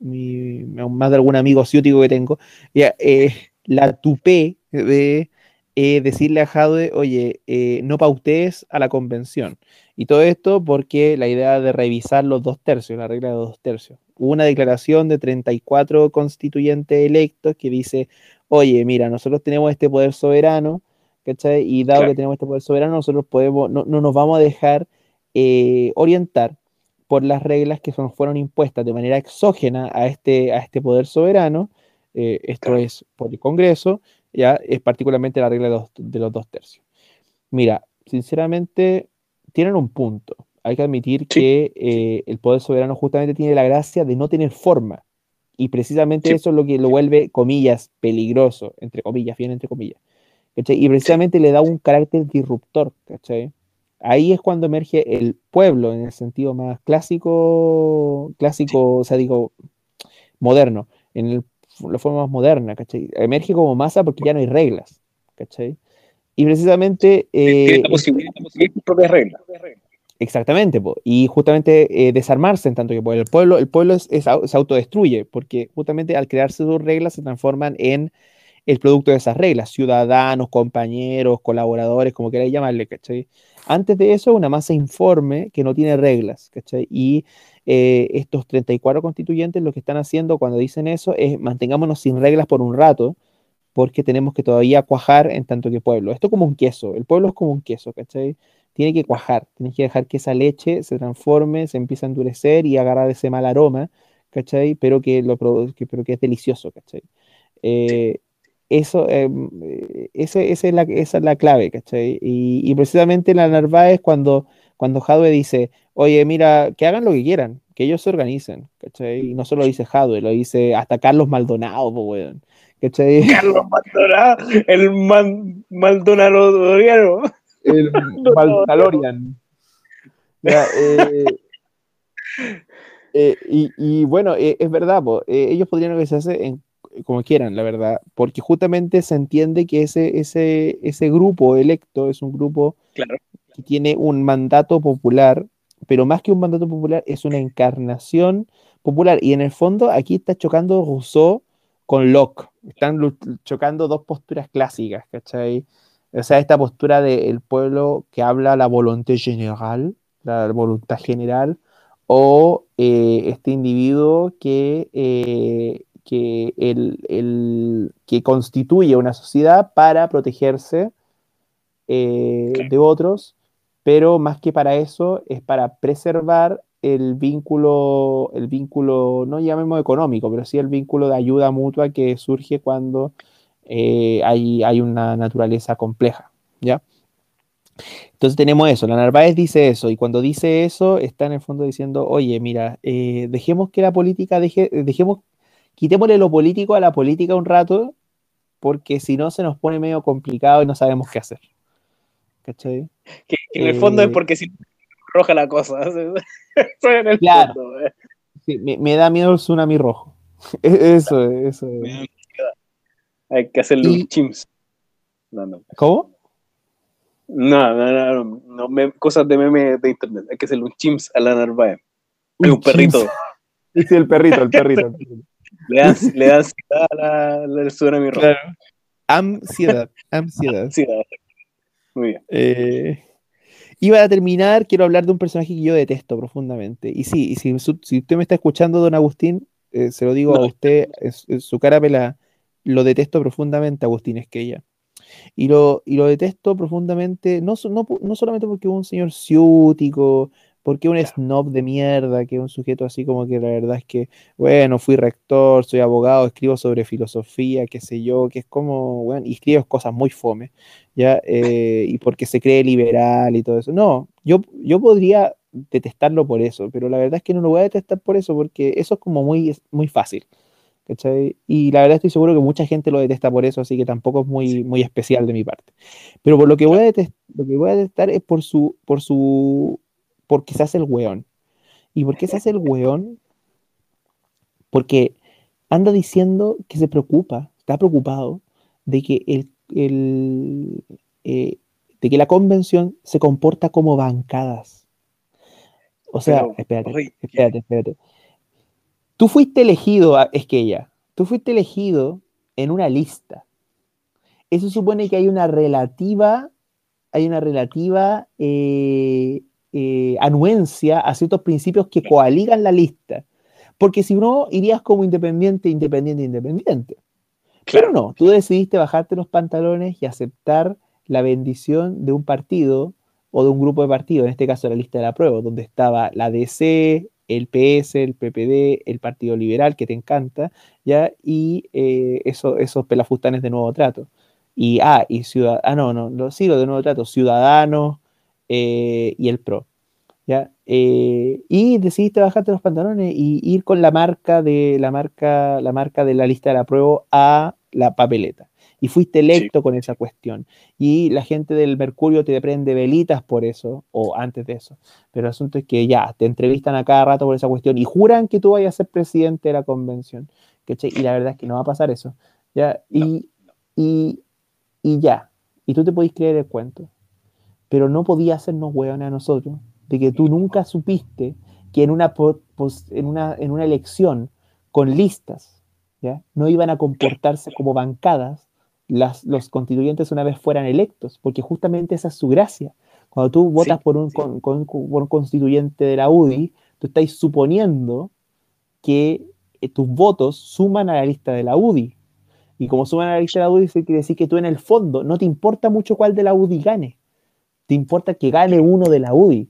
Mi, más de algún amigo ciútico que tengo, ya, eh, la tupé de eh, decirle a Jadue, oye, eh, no pautees a la convención. Y todo esto porque la idea de revisar los dos tercios, la regla de dos tercios. Hubo una declaración de treinta y cuatro constituyentes electos que dice, oye, mira, nosotros tenemos este poder soberano, ¿cachai? Y dado claro. que tenemos este poder soberano, nosotros podemos, no, no nos vamos a dejar eh, orientar por las reglas que son, fueron impuestas de manera exógena a este, a este poder soberano, eh, esto claro. es por el Congreso, ya es particularmente la regla de los, de los dos tercios. Mira, sinceramente, tienen un punto. Hay que admitir sí. que eh, el poder soberano justamente tiene la gracia de no tener forma, y precisamente sí. eso es lo que lo vuelve, comillas, peligroso, entre comillas, bien entre comillas, ¿cachai? Y precisamente sí. le da un carácter disruptor, ¿cachai? Ahí es cuando emerge el pueblo en el sentido más clásico, clásico, o sea, digo, moderno, en el, la forma más moderna, ¿cachai? Emerge como masa porque ya no hay reglas, ¿cachai? Y precisamente... Eh, tiene la posibilidad de conseguir sus propias reglas. Exactamente, po, y justamente eh, desarmarse en tanto que po, el pueblo, el pueblo es, es, se autodestruye, porque justamente al crearse sus reglas se transforman en el producto de esas reglas, ciudadanos, compañeros, colaboradores, como queráis llamarle, ¿cachai? Antes de eso, una masa informe que no tiene reglas, ¿cachai? Y eh, estos treinta y cuatro constituyentes lo que están haciendo cuando dicen eso es mantengámonos sin reglas por un rato, porque tenemos que todavía cuajar en tanto que pueblo. Esto como un queso, el pueblo es como un queso, ¿cachai? Tiene que cuajar, tienes que dejar que esa leche se transforme, se empiece a endurecer y agarrar ese mal aroma, ¿cachai? Pero que, lo produ- que, pero que es delicioso, ¿cachai? Eh, sí. Eso, eh, ese, ese es la, esa es la clave, ¿cachai? Y, y precisamente la Narváez cuando, cuando Jadue dice, oye, mira, que hagan lo que quieran, que ellos se organicen, ¿cachai? Y no solo dice Jadue, lo dice hasta Carlos Maldonado, po, weón. ¿Cachai? Carlos Maldonado, el man, Maldonado, el Maldalorian. Ya, eh, eh, y, y bueno, eh, es verdad, po, eh, ellos podrían organizarse en como quieran, la verdad, porque justamente se entiende que ese, ese, ese grupo electo es un grupo claro, claro. que tiene un mandato popular, pero más que un mandato popular es una encarnación popular, y en el fondo aquí está chocando Rousseau con Locke, están luch- chocando dos posturas clásicas, ¿cachai? O sea, esta postura del pueblo que habla la voluntad general, la voluntad general, o eh, este individuo que eh, que, el, el, que constituye una sociedad para protegerse eh, okay. de otros, pero más que para eso es para preservar el vínculo, el vínculo no llamemos económico, pero sí el vínculo de ayuda mutua que surge cuando eh, hay, hay una naturaleza compleja, ¿ya? Entonces tenemos eso, la Narváez dice eso, y cuando dice eso está en el fondo diciendo, oye, mira, eh, dejemos que la política, deje, dejemos quitémosle lo político a la política un rato, porque si no se nos pone medio complicado y no sabemos qué hacer. ¿Cachai? Que, que en el fondo eh, es porque si roja la cosa. Estoy en el claro. fondo, eh. sí, me, me da miedo el tsunami rojo. Eso, eso. Es. Hay que hacerle un chimps. No, no. ¿Cómo? No, no, no. no, no me, cosas de meme de internet. Hay que hacerle un chimps a la Narváez. Un, un perrito. Sí, el perrito, el perrito. El perrito. Le dan ansiedad a la, la, el tsunami rojo. Claro. Ansiedad, ansiedad. ansiedad. Muy bien. Eh, iba a terminar, quiero hablar de un personaje que yo detesto profundamente. Y sí, y si, su, si usted me está escuchando, don Agustín, eh, se lo digo no. a usted, es, es, su cara pela, lo detesto profundamente, Agustín Squella. Y lo, y lo detesto profundamente, no, no, no solamente porque es un señor ciútico, porque un snob de mierda, que es un sujeto así como que la verdad es que, bueno, fui rector, soy abogado, escribo sobre filosofía, qué sé yo, que es como, bueno, y escribo cosas muy fome, ¿ya? Eh, y porque se cree liberal y todo eso. No, yo, yo podría detestarlo por eso, pero la verdad es que no lo voy a detestar por eso, porque eso es como muy, muy fácil, ¿cachai? Y la verdad estoy seguro que mucha gente lo detesta por eso, así que tampoco es muy, muy especial de mi parte. Pero por lo que voy a detestar, lo que voy a detestar es por su... por su porque se hace el weón. ¿Y por qué se hace el weón? Porque anda diciendo que se preocupa, está preocupado de que, el, el, eh, de que la convención se comporta como bancadas. O sea, Pero, espérate, oye, espérate, espérate. Tú fuiste elegido, Squella, tú fuiste elegido en una lista. Eso supone que hay una relativa, hay una relativa... Eh, Eh, anuencia a ciertos principios que coaligan la lista, porque si no irías como independiente, independiente, independiente. Claro. Pero no, tú decidiste bajarte los pantalones y aceptar la bendición de un partido o de un grupo de partidos, en este caso la lista de la prueba, donde estaba la D C, el P S, el P P D, el Partido Liberal, que te encanta, ¿ya? Y eh, eso, esos pelafustanes de nuevo trato. Y, ah, y Ciudadanos, ah, no, no, los sigo de nuevo trato, Ciudadanos, Eh, y el P R O, ¿ya? Eh, y decidiste bajarte los pantalones y ir con la marca de la marca, la marca de la lista de la prueba a la papeleta, y fuiste electo sí. con esa cuestión, y la gente del Mercurio te prende velitas por eso, o antes de eso, pero el asunto es que ya, te entrevistan a cada rato por esa cuestión, y juran que tú vayas a ser presidente de la convención, ¿cachai? Y la verdad es que no va a pasar eso, ¿ya? Y, no, no. y, y ya, y tú te podís creer el cuento, pero no podía hacernos hueones a nosotros, de que tú nunca supiste que en una, pos, en una, en una elección con listas, ¿ya? No iban a comportarse como bancadas las, los constituyentes una vez fueran electos, porque justamente esa es su gracia. Cuando tú votas sí, por, un, sí. con, con, por un constituyente de la U D I, tú estás suponiendo que eh, tus votos suman a la lista de la U D I, y como suman a la lista de la U D I, eso quiere decir que tú en el fondo no te importa mucho cuál de la U D I gane, te importa que gane uno de la U D I.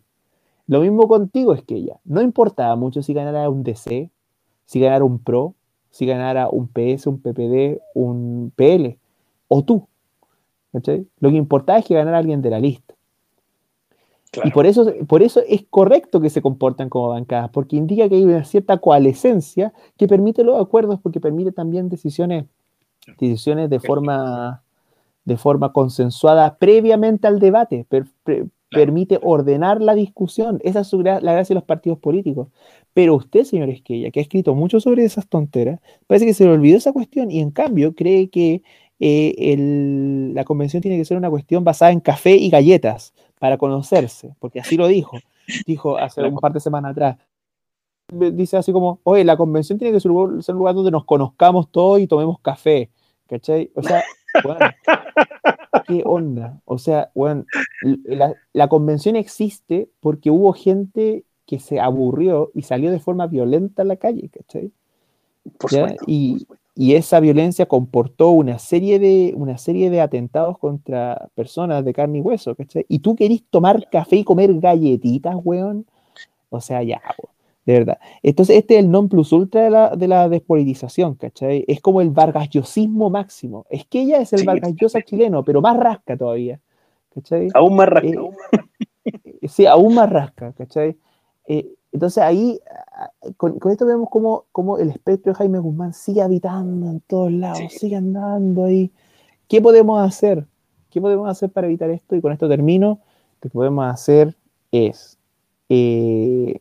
Lo mismo contigo, Squella. No importaba mucho si ganara un D C, si ganara un P R O, si ganara un P S, un P P D, un P L, o tú. ¿Cachai? Lo que importaba es que ganara alguien de la lista. Claro. Y por eso, por eso es correcto que se comportan como bancadas, porque indica que hay una cierta coalescencia que permite los acuerdos, porque permite también decisiones, decisiones de forma, de forma consensuada previamente al debate, per, pre, claro. permite ordenar la discusión. Esa es su gra- la gracia de los partidos políticos. Pero usted, señor Squella, que ha escrito mucho sobre esas tonteras, parece que se le olvidó esa cuestión y en cambio cree que eh, el, la convención tiene que ser una cuestión basada en café y galletas, para conocerse, porque así lo dijo, dijo hace un par de semanas atrás, dice así como, oye, la convención tiene que ser un lugar donde nos conozcamos todos y tomemos café, ¿cachai? O sea, bueno, qué onda, o sea, bueno, la, la convención existe porque hubo gente que se aburrió y salió de forma violenta a la calle, ¿cachai? Por supuesto, y, por supuesto. Y esa violencia comportó una serie de, una serie de atentados contra personas de carne y hueso, ¿cachai? Y tú querís tomar café y comer galletitas, weón. O sea, ya, weón, de verdad. Entonces, este es el non plus ultra de la, de la despolitización, ¿cachai? Es como el vargallosismo máximo. Es que ella es el sí, vargallosa sí. chileno, pero más rasca todavía, ¿cachai? Aún más rasca. Eh, sí, aún más rasca, ¿cachai? Eh, Entonces ahí, con, con esto vemos cómo, cómo el espectro de Jaime Guzmán sigue habitando en todos lados, sí. sigue andando ahí. ¿Qué podemos hacer? ¿Qué podemos hacer para evitar esto? Y con esto termino. Lo que podemos hacer es, eh,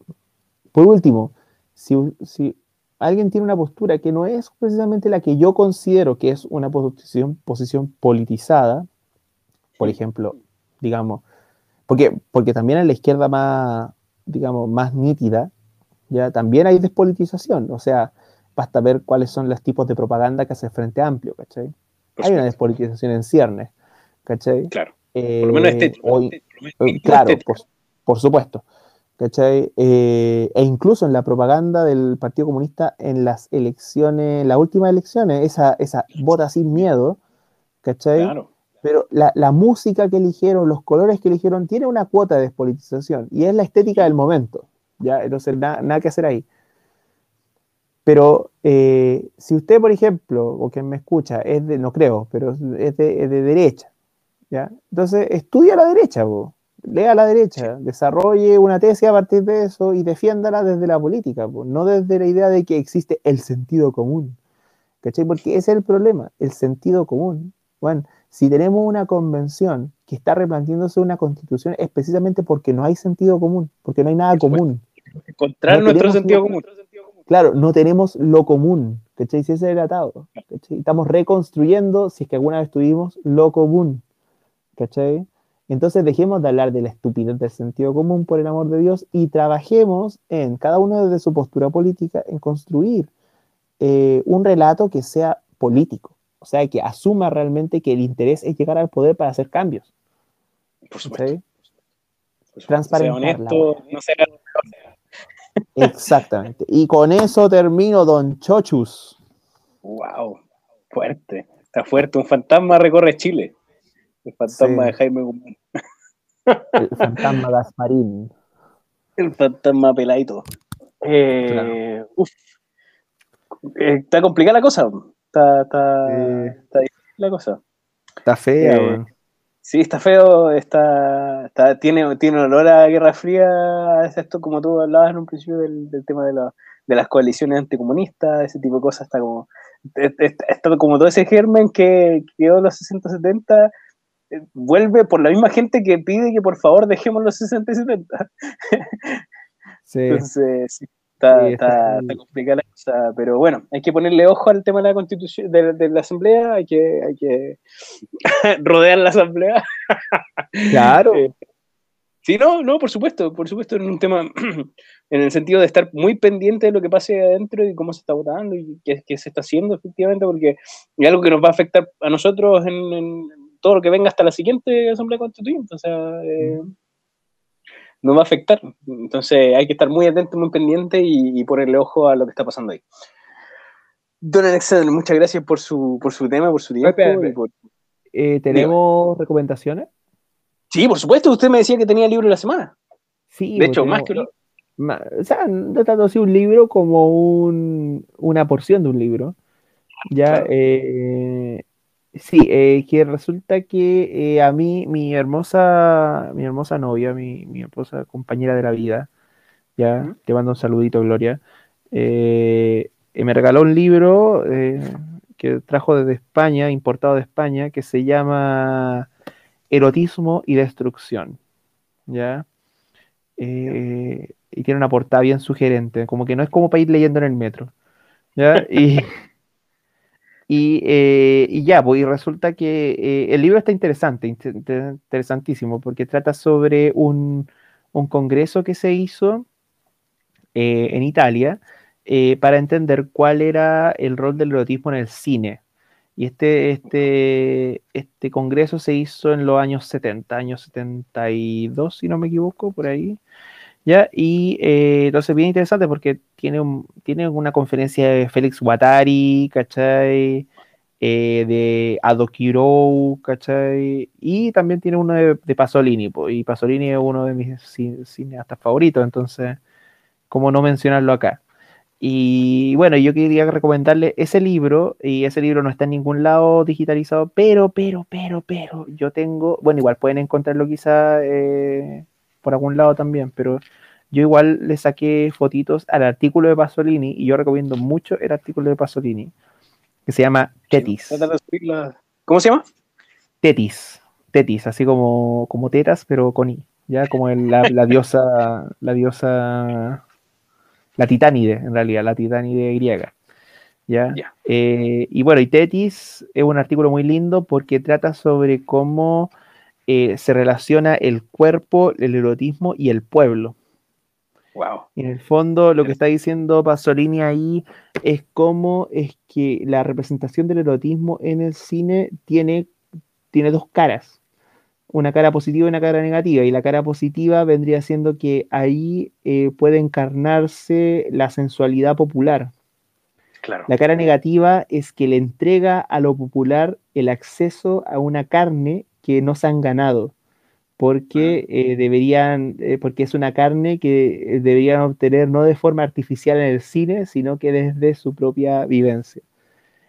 por último, si, si alguien tiene una postura que no es precisamente la que yo considero que es una posición, posición politizada, por ejemplo, digamos, porque, porque también en la izquierda más... digamos, más nítida, ya también hay despolitización, o sea, basta ver cuáles son los tipos de propaganda que hace el Frente Amplio, ¿cachai? Hay una despolitización en ciernes, ¿cachai? Claro, eh, por lo menos estética. Hoy, estética, por lo menos claro, estética. Por, por supuesto, ¿cachai? Eh, e incluso en la propaganda del Partido Comunista en las elecciones, las últimas elecciones, esa, esa vota sin miedo, ¿cachai? Claro. Pero la, la música que eligieron, los colores que eligieron, tiene una cuota de despolitización, y es la estética del momento, ¿ya? Entonces nada, nada que hacer ahí. Pero eh, si usted, por ejemplo, o quien me escucha, es de, no creo, pero es de, es de derecha, ¿ya? Entonces estudia a la derecha, po. Lea a la derecha, desarrolle una tesis a partir de eso y defiéndala desde la política, po. No desde la idea de que existe el sentido común, ¿cachai? Porque ese es el problema, el sentido común. Bueno, si tenemos una convención que está replanteándose una constitución es precisamente porque no hay sentido común, porque no hay nada común. Encontrar no nuestro sentido común. común. Claro, no tenemos lo común, ¿cachai? Si ese es el atado, ¿cachai? Estamos reconstruyendo, si es que alguna vez tuvimos, lo común, ¿cachai? Entonces dejemos de hablar de la estupidez del sentido común, por el amor de Dios, y trabajemos en, cada uno desde su postura política, en construir eh, un relato que sea político. O sea, que asuma realmente que el interés es llegar al poder para hacer cambios. Por supuesto. ¿Sí? Por supuesto. Transparentar. O sea, honesto, no será lo que sea. Exactamente. Y con eso termino, don Chochus. Wow, fuerte. Está fuerte. Un fantasma recorre Chile. El fantasma sí. de Jaime Guzmán. El fantasma Gasparín. El fantasma Pelaito. Eh, claro. Uf. Está complicada la cosa. Está, está, eh, está difícil la cosa. Está fea, eh, bueno. Sí, está feo, está, está, tiene, tiene olor a Guerra Fría, es esto como tú hablabas en un principio del, del tema de, la, de las coaliciones anticomunistas, ese tipo de cosas, está como, está, está como todo ese germen que quedó en los sesenta setenta, eh, vuelve por la misma gente que pide que por favor dejemos los sesenta y setenta. Sí. Entonces, sí. Está, sí, está, está complicada la cosa, pero bueno, hay que ponerle ojo al tema de la constitución, de, de la asamblea, hay que, hay que rodear la asamblea. Claro. Eh, sí, no, no, por supuesto, por supuesto, en un tema, en el sentido de estar muy pendiente de lo que pase adentro y cómo se está votando y qué, qué se está haciendo efectivamente, porque es algo que nos va a afectar a nosotros en, en todo lo que venga hasta la siguiente asamblea constituyente, o sea... Eh, mm. nos va a afectar, entonces hay que estar muy atento, muy pendiente y, y ponerle ojo a lo que está pasando ahí. Don Alexander, muchas gracias por su, por su tema, por su tiempo. Ay, por... Eh, ¿Tenemos Digo. recomendaciones? Sí, por supuesto, usted me decía que tenía libro de la semana. Sí, de hecho, tenemos, más que lo... más, o sea, no tanto así un libro como un, una porción de un libro. Ya, claro. eh, Sí, eh, que resulta que eh, a mí, mi hermosa, mi hermosa novia, mi, mi hermosa compañera de la vida, ya, ¿Mm? Te mando un saludito, Gloria, eh, eh, me regaló un libro eh, que trajo desde España, importado de España, que se llama Erotismo y Destrucción, ¿ya? Eh, y tiene una portada bien sugerente, como que no es como para ir leyendo en el metro, ¿ya? Y... Y, eh, y ya, pues, y resulta que eh, el libro está interesante, inter- interesantísimo, porque trata sobre un, un congreso que se hizo eh, en Italia eh, para entender cuál era el rol del erotismo en el cine. Y este, este, este congreso se hizo en los años setenta, años setenta y dos, si no me equivoco, por ahí. ¿Ya? Y eh, entonces bien interesante porque tiene, un, tiene una conferencia de Félix Guattari, ¿cachai? Eh, de Ado Quirou, ¿cachai? Y también tiene uno de, de Pasolini, y Pasolini es uno de mis cineastas favoritos, entonces, ¿cómo no mencionarlo acá? Y bueno, yo quería recomendarle ese libro, y ese libro no está en ningún lado digitalizado, pero, pero, pero, pero, yo tengo, bueno, igual pueden encontrarlo quizá... Eh, por algún lado también, pero yo igual le saqué fotitos al artículo de Pasolini y yo recomiendo mucho el artículo de Pasolini, que se llama Tetis. ¿Cómo se llama? Tetis, Tetis, así como, como tetas, pero con I, ya como el, la, la diosa, la diosa, la titánide, en realidad, la titánide griega. ¿Ya? Yeah. Eh, y bueno, y Tetis es un artículo muy lindo porque trata sobre cómo Eh, se relaciona el cuerpo, el erotismo y el pueblo. Wow. Y en el fondo lo que está diciendo Pasolini ahí es cómo es que la representación del erotismo en el cine tiene, tiene dos caras, una cara positiva y una cara negativa, y la cara positiva vendría siendo que ahí eh, puede encarnarse la sensualidad popular. Claro. La cara negativa es que le entrega a lo popular el acceso a una carne que no se han ganado, porque eh, deberían, eh, porque es una carne que deberían obtener no de forma artificial en el cine, sino que desde su propia vivencia.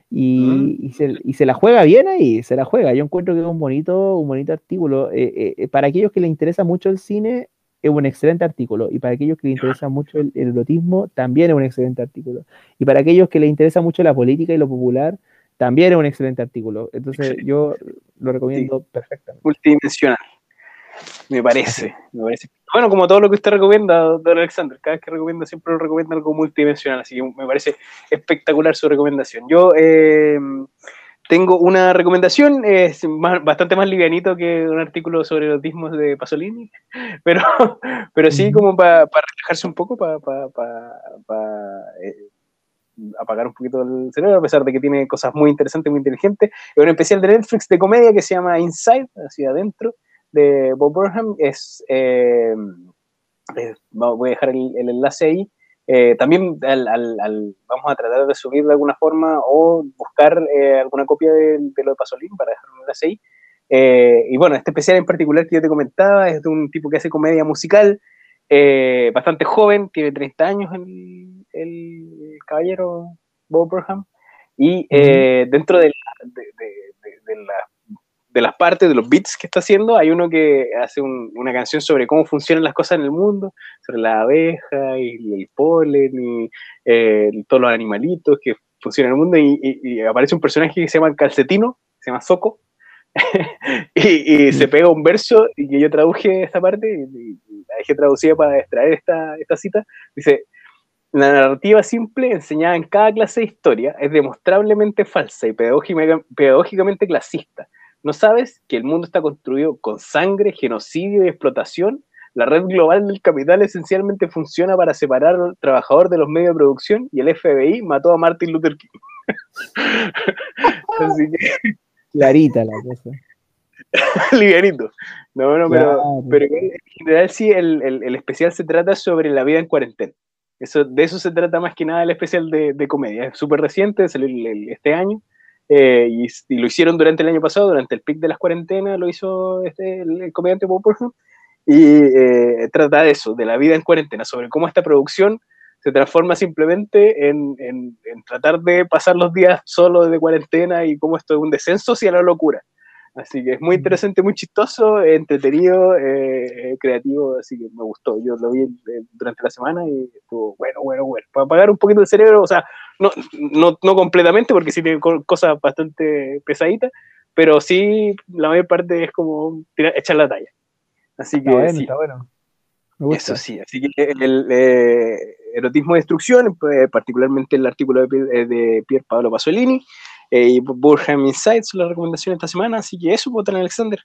Y, uh-huh. y, se, y se la juega bien ahí, se la juega. Yo encuentro que es un bonito, un bonito artículo. Eh, eh, para aquellos que les interesa mucho el cine, es un excelente artículo. Y para aquellos que les interesa mucho el, el erotismo, también es un excelente artículo. Y para aquellos que les interesa mucho la política y lo popular, también es un excelente artículo. Entonces, excelente. Yo lo recomiendo sí. perfectamente. Multidimensional, me parece, me parece. Bueno, como todo lo que usted recomienda, doctor Alexander, cada vez que recomienda siempre lo recomienda algo multidimensional, así que me parece espectacular su recomendación. Yo eh, tengo una recomendación, es más, bastante más livianito que un artículo sobre erotismo de Pasolini, pero, pero sí como para pa relajarse un poco, para... Pa, pa, pa, eh, apagar un poquito el cerebro, a pesar de que tiene cosas muy interesantes, muy inteligentes. Es un especial de Netflix de comedia que se llama Inside, así adentro, de Bob Burnham. Es, eh, eh, voy a dejar el, el enlace ahí. Eh, también al, al, al, vamos a tratar de subir de alguna forma o buscar eh, alguna copia de, de lo de Pasolini para dejar un enlace ahí. Eh, y bueno, este especial en particular que yo te comentaba es de un tipo que hace comedia musical, eh, bastante joven, tiene treinta años en el caballero Bob Burnham, y eh, uh-huh. dentro de, la, de, de, de, de, la, de las partes, de los beats que está haciendo, hay uno que hace un, una canción sobre cómo funcionan las cosas en el mundo, sobre la abeja y el polen y eh, todos los animalitos que funcionan en el mundo, y, y, y aparece un personaje que se llama Calcetino, se llama Soco, y, y se pega un verso, y que yo traduje esta parte, y, y la dejé traducida para extraer esta, esta cita, dice: la narrativa simple enseñada en cada clase de historia es demostrablemente falsa y pedagógicamente clasista. ¿No sabes que el mundo está construido con sangre, genocidio y explotación? La red global del capital esencialmente funciona para separar al trabajador de los medios de producción y el F B I mató a Martin Luther King. Así que... Clarita la cosa. Livianito. No, no, pero, pero en general sí, el, el, el especial se trata sobre la vida en cuarentena. Eso, de eso se trata más que nada el especial de, de comedia. Es súper reciente, salió el, el, este año, eh, y, y lo hicieron durante el año pasado, durante el pic de las cuarentenas, lo hizo este, el, el comediante Bob Burnham, y eh, trata de eso, de la vida en cuarentena, sobre cómo esta producción se transforma simplemente en, en, en tratar de pasar los días solos de cuarentena y cómo esto es un descenso hacia la locura. Así que es muy interesante, muy chistoso, entretenido, eh, creativo, así que me gustó. Yo lo vi eh, durante la semana y estuvo bueno, bueno, bueno. Para apagar un poquito el cerebro, o sea, no, no, no completamente, porque sí tiene cosas bastante pesaditas, pero sí la mayor parte es como tirar, echar la talla. Así que está bueno, sí. Está bueno. Me gusta. Eso sí, así que el, el eh, erotismo de destrucción, eh, particularmente el artículo de, de Pier Paolo Pasolini, Eh, y Burnham Insights, la recomendación esta semana, así que eso, votan Alexander.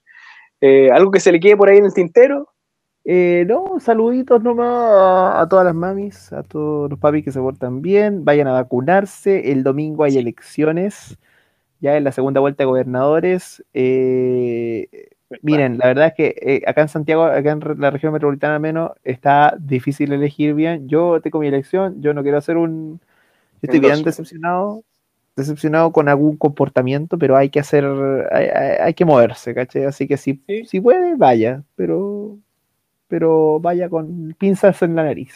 Eh, ¿Algo que se le quede por ahí en el tintero? Eh, no, saluditos nomás a, a todas las mamis, a todos los papis que se portan bien, vayan a vacunarse, el domingo hay elecciones, ya en la segunda vuelta de gobernadores. Eh, miren, la verdad es que eh, acá en Santiago, acá en la región metropolitana al menos, está difícil elegir bien. Yo tengo mi elección, yo no quiero hacer un... Yo estoy bien decepcionado. decepcionado con algún comportamiento, pero hay que hacer, hay, hay, hay que moverse, ¿cachai? Así que si, sí. si puede, vaya, pero pero vaya con pinzas en la nariz.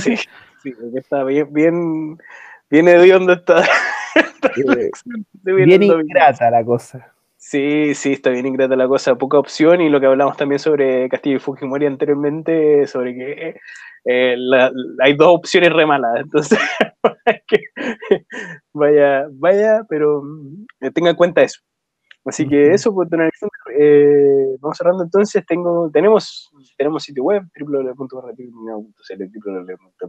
Sí, sí, porque está bien, bien, bien hediondo esta, esta eh, bien ingrata la cosa. Sí, sí, está bien ingrata la cosa, poca opción, y lo que hablamos también sobre Castillo y Fujimori anteriormente, sobre que eh, la, la, hay dos opciones re malas, entonces que vaya, vaya, pero tenga en cuenta eso. Así que uh-huh. eso, pues, don Alexander, eh, vamos cerrando entonces. Tengo, tenemos, tenemos sitio web, doble u doble u doble u punto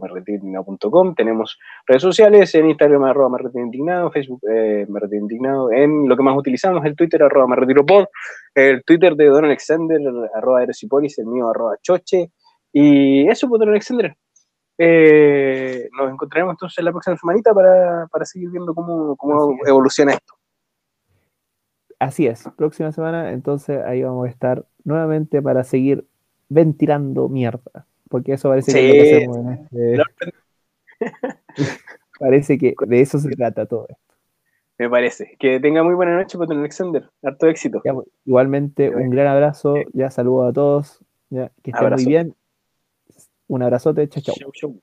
me retiro indignado punto com, tenemos redes sociales, en Instagram, arroba me retiro indignado, Facebook, eh, me retiro indignado, en lo que más utilizamos, el Twitter, arroba me retiro pod, el Twitter de don Alexander, arroba erosipolis, el mío, arroba choche, y eso, pues, don Alexander. Eh, nos encontraremos entonces la próxima semanita para, para seguir viendo cómo, cómo evoluciona esto. Así es, próxima semana entonces ahí vamos a estar nuevamente para seguir ventilando mierda, porque eso parece sí. que, es lo que hacemos en este... parece que de eso se trata todo esto. Me parece, que tenga muy buena noche, Pedro Alexander, harto éxito ya, igualmente, un gran abrazo, ya saludo a todos, ya, que estén muy bien. Un abrazote, chao, chao.